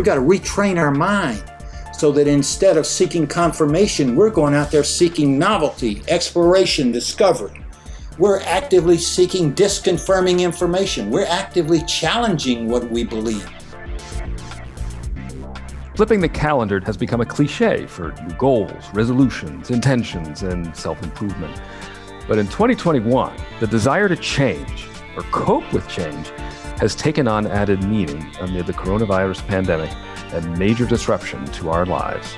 we got to retrain our mind so that instead of seeking confirmation, we're going out there seeking novelty, exploration, discovery. We're actively seeking disconfirming information. We're actively challenging what we believe. Flipping the calendar has become a cliche for new goals, resolutions, intentions, and self-improvement. But in 2021, the desire to change or cope with change has taken on added meaning amid the coronavirus pandemic and major disruption to our lives.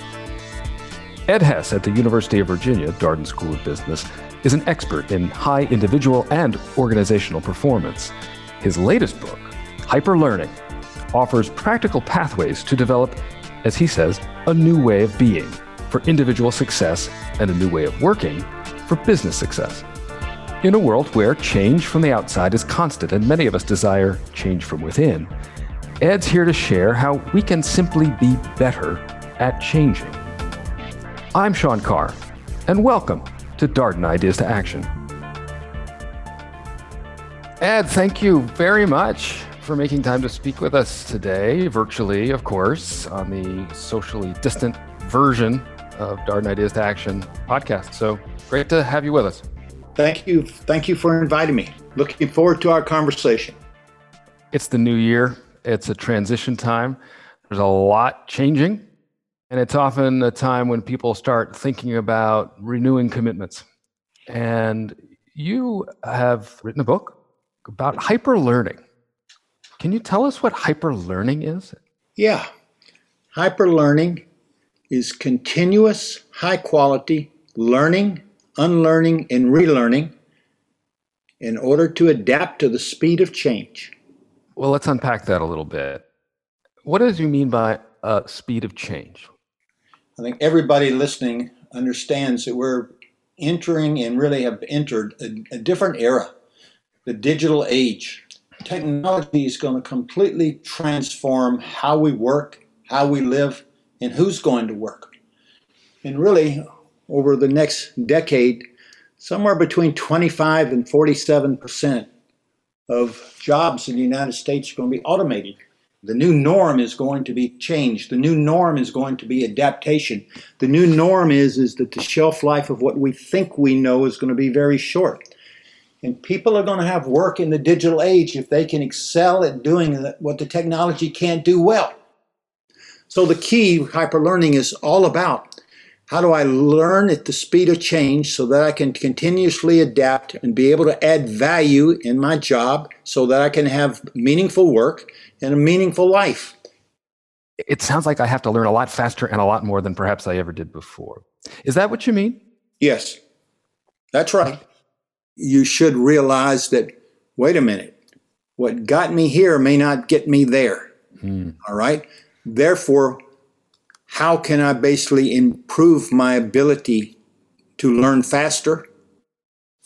Ed Hess at the University of Virginia Darden School of Business is an expert in high individual and organizational performance. His latest book, Hyper Learning, offers practical pathways to develop, as he says, a new way of being for individual success and a new way of working for business success. In a world where change from the outside is constant and many of us desire change from within, Ed's here to share how we can simply be better at changing. I'm Sean Carr, and welcome to Darden Ideas to Action. Ed, thank you very much for making time to speak with us today, virtually, of course, on the socially distant version of Darden Ideas to Action podcast. So great to have you with us. Thank you. Thank you for inviting me. Looking forward to our conversation. It's the new year. It's a transition time. There's a lot changing, and it's often a time when people start thinking about renewing commitments. And you have written a book about hyper learning. Can you tell us what hyper learning is? Yeah. Hyper learning is continuous, high quality learning, unlearning, and relearning in order to adapt to the speed of change. Well, let's unpack that a little bit. What does you mean by speed of change? I think everybody listening understands that we're entering and really have entered a different era, the digital age. Technology is going to completely transform how we work, how we live, and who's going to work. And really, over the next decade, somewhere between 25 and 47% of jobs in the United States are going to be automated. The new norm is going to be change. The new norm is going to be adaptation. The new norm is that the shelf life of what we think we know is going to be very short. And people are going to have work in the digital age if they can excel at doing what the technology can't do well. So the key, hyperlearning, is all about how do I learn at the speed of change so that I can continuously adapt and be able to add value in my job so that I can have meaningful work and a meaningful life. It sounds like I have to learn a lot faster and a lot more than perhaps I ever did before. Is that what you mean? Yes, that's right. You should realize that, wait a minute, what got me here may not get me there. All right? Therefore, how can I basically improve my ability to learn faster?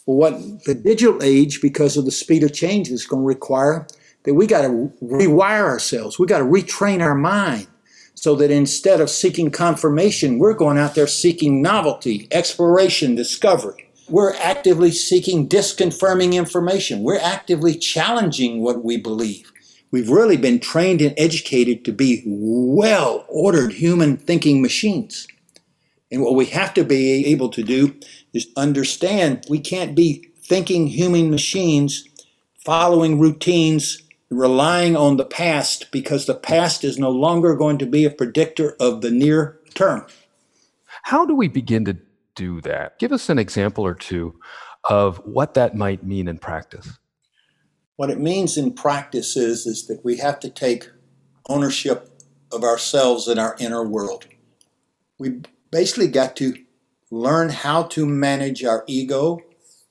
Well, what the digital age, because of the speed of change, is going to require that we got to rewire ourselves. We got to retrain our mind so that instead of seeking confirmation, we're going out there seeking novelty, exploration, discovery. We're actively seeking disconfirming information. We're actively challenging what we believe. We've really been trained and educated to be well-ordered human thinking machines. And what we have to be able to do is understand we can't be thinking human machines, following routines, relying on the past, because the past is no longer going to be a predictor of the near term. How do we begin to do that? Give us an example or two of what that might mean in practice. What it means in practice is that we have to take ownership of ourselves and our inner world. We basically got to learn how to manage our ego,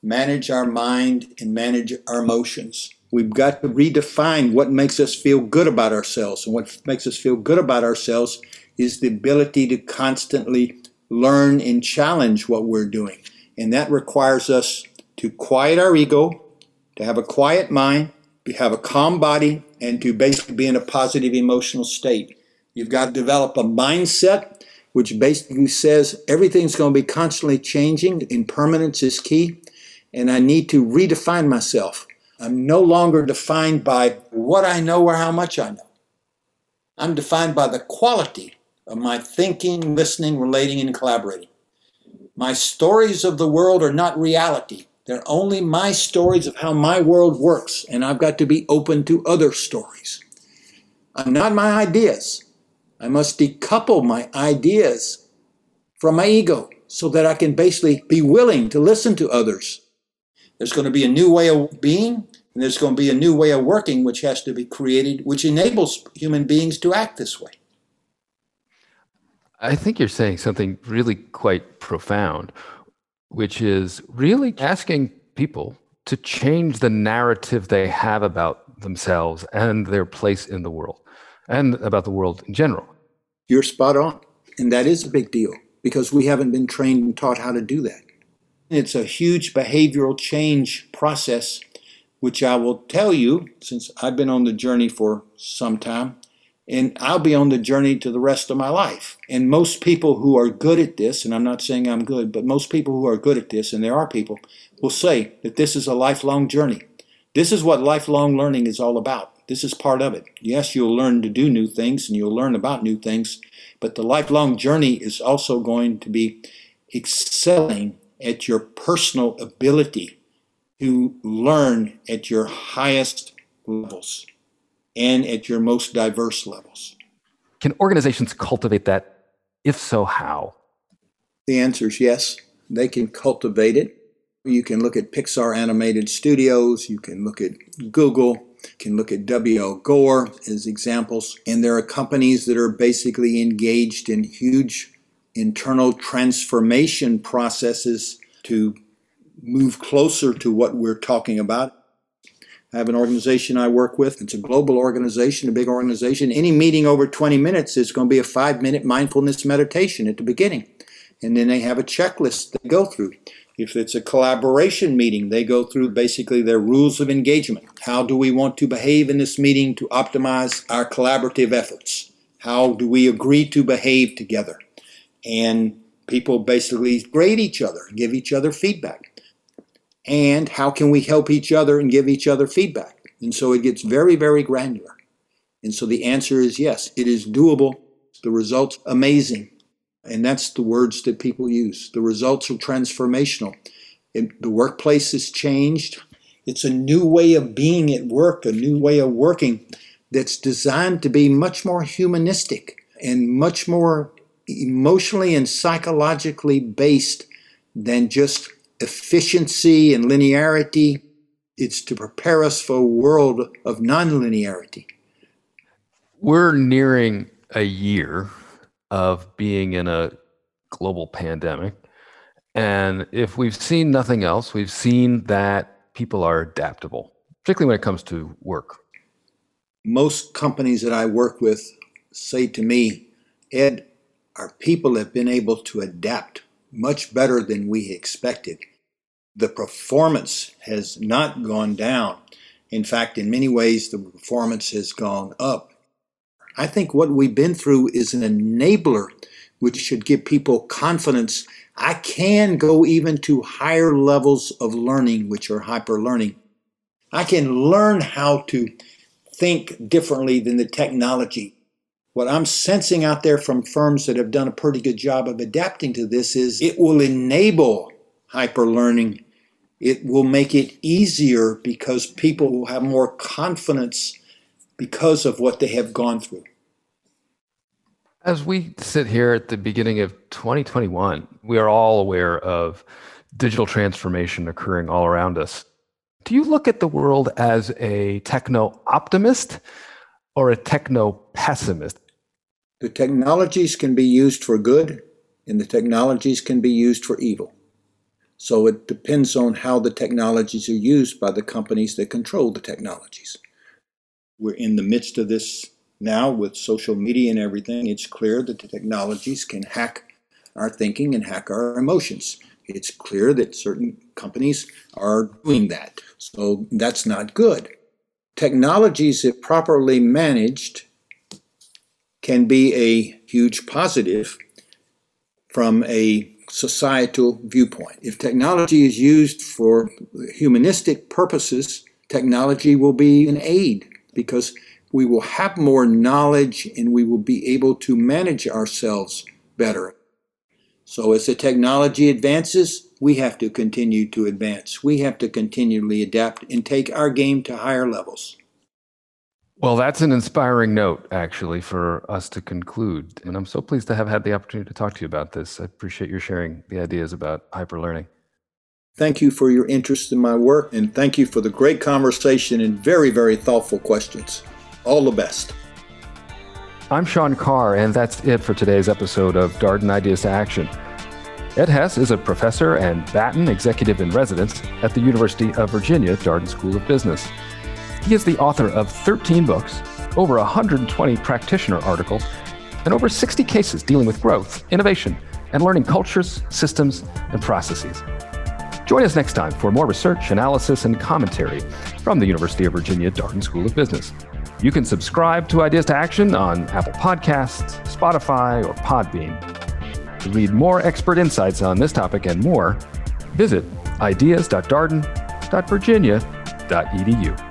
manage our mind, and manage our emotions. We've got to redefine what makes us feel good about ourselves. And what makes us feel good about ourselves is the ability to constantly learn and challenge what we're doing. And that requires us to quiet our ego, to have a quiet mind, to have a calm body, and to basically be in a positive emotional state. You've got to develop a mindset which basically says everything's going to be constantly changing. Impermanence is key, and I need to redefine myself. I'm no longer defined by what I know or how much I know. I'm defined by the quality of my thinking, listening, relating, and collaborating. My stories of the world are not reality. They're only my stories of how my world works, and I've got to be open to other stories. I'm not my ideas. I must decouple my ideas from my ego so that I can basically be willing to listen to others. There's going to be a new way of being, and there's going to be a new way of working which has to be created, which enables human beings to act this way. I think you're saying something really quite profound, which is really asking people to change the narrative they have about themselves and their place in the world and about the world in general. You're spot on. And that is a big deal because we haven't been trained and taught how to do that. It's a huge behavioral change process, which I will tell you, since I've been on the journey for some time, and I'll be on the journey to the rest of my life. And most people who are good at this, and I'm not saying I'm good, but most people who are good at this, and there are people, will say that this is a lifelong journey. This is what lifelong learning is all about. This is part of it. Yes, you'll learn to do new things and you'll learn about new things, but the lifelong journey is also going to be excelling at your personal ability to learn at your highest levels and at your most diverse levels. Can organizations cultivate that? If so, how? The answer is yes. They can cultivate it. You can look at Pixar Animated Studios. You can look at Google. You can look at W.L. Gore as examples. And there are companies that are basically engaged in huge internal transformation processes to move closer to what we're talking about. I have an organization I work with. It's a global organization, a big organization. Any meeting over 20 minutes is going to be a 5-minute mindfulness meditation at the beginning. And then they have a checklist they go through. If it's a collaboration meeting, they go through basically their rules of engagement. How do we want to behave in this meeting to optimize our collaborative efforts? How do we agree to behave together? And people basically grade each other, give each other feedback. And how can we help each other and give each other feedback? And so it gets very, very granular. And so the answer is yes, it is doable. The results are amazing. And that's the words that people use. The results are transformational. The workplace has changed. It's a new way of being at work, a new way of working that's designed to be much more humanistic and much more emotionally and psychologically based than just efficiency and linearity. It's to prepare us for a world of non-linearity. We're nearing a year of being in a global pandemic. And if we've seen nothing else, we've seen that people are adaptable, particularly when it comes to work. Most companies that I work with say to me, Ed, our people have been able to adapt much better than we expected. The performance has not gone down. In fact, in many ways, the performance has gone up. I think what we've been through is an enabler, which should give people confidence. I can go even to higher levels of learning, which are hyper learning. I can learn how to think differently than the technology. What I'm sensing out there from firms that have done a pretty good job of adapting to this is it will enable hyperlearning. It will make it easier because people will have more confidence because of what they have gone through. As we sit here at the beginning of 2021, we are all aware of digital transformation occurring all around us. Do you look at the world as a techno-optimist or a techno-pessimist? The technologies can be used for good, and the technologies can be used for evil. So it depends on how the technologies are used by the companies that control the technologies. We're in the midst of this now with social media and everything. It's clear that the technologies can hack our thinking and hack our emotions. It's clear that certain companies are doing that. So that's not good. Technologies, if properly managed, can be a huge positive from a societal viewpoint. If technology is used for humanistic purposes, technology will be an aid because we will have more knowledge and we will be able to manage ourselves better. So as the technology advances, we have to continue to advance. We have to continually adapt and take our game to higher levels. Well, that's an inspiring note, actually, for us to conclude. And I'm so pleased to have had the opportunity to talk to you about this. I appreciate your sharing the ideas about hyperlearning. Thank you for your interest in my work, and thank you for the great conversation and very, very thoughtful questions. All the best. I'm Sean Carr, and that's it for today's episode of Darden Ideas to Action. Ed Hess is a professor and Batten Executive in Residence at the University of Virginia Darden School of Business. He is the author of 13 books, over 120 practitioner articles, and over 60 cases dealing with growth, innovation, and learning cultures, systems, and processes. Join us next time for more research, analysis, and commentary from the University of Virginia Darden School of Business. You can subscribe to Ideas to Action on Apple Podcasts, Spotify, or Podbean. To read more expert insights on this topic and more, visit ideas.darden.virginia.edu.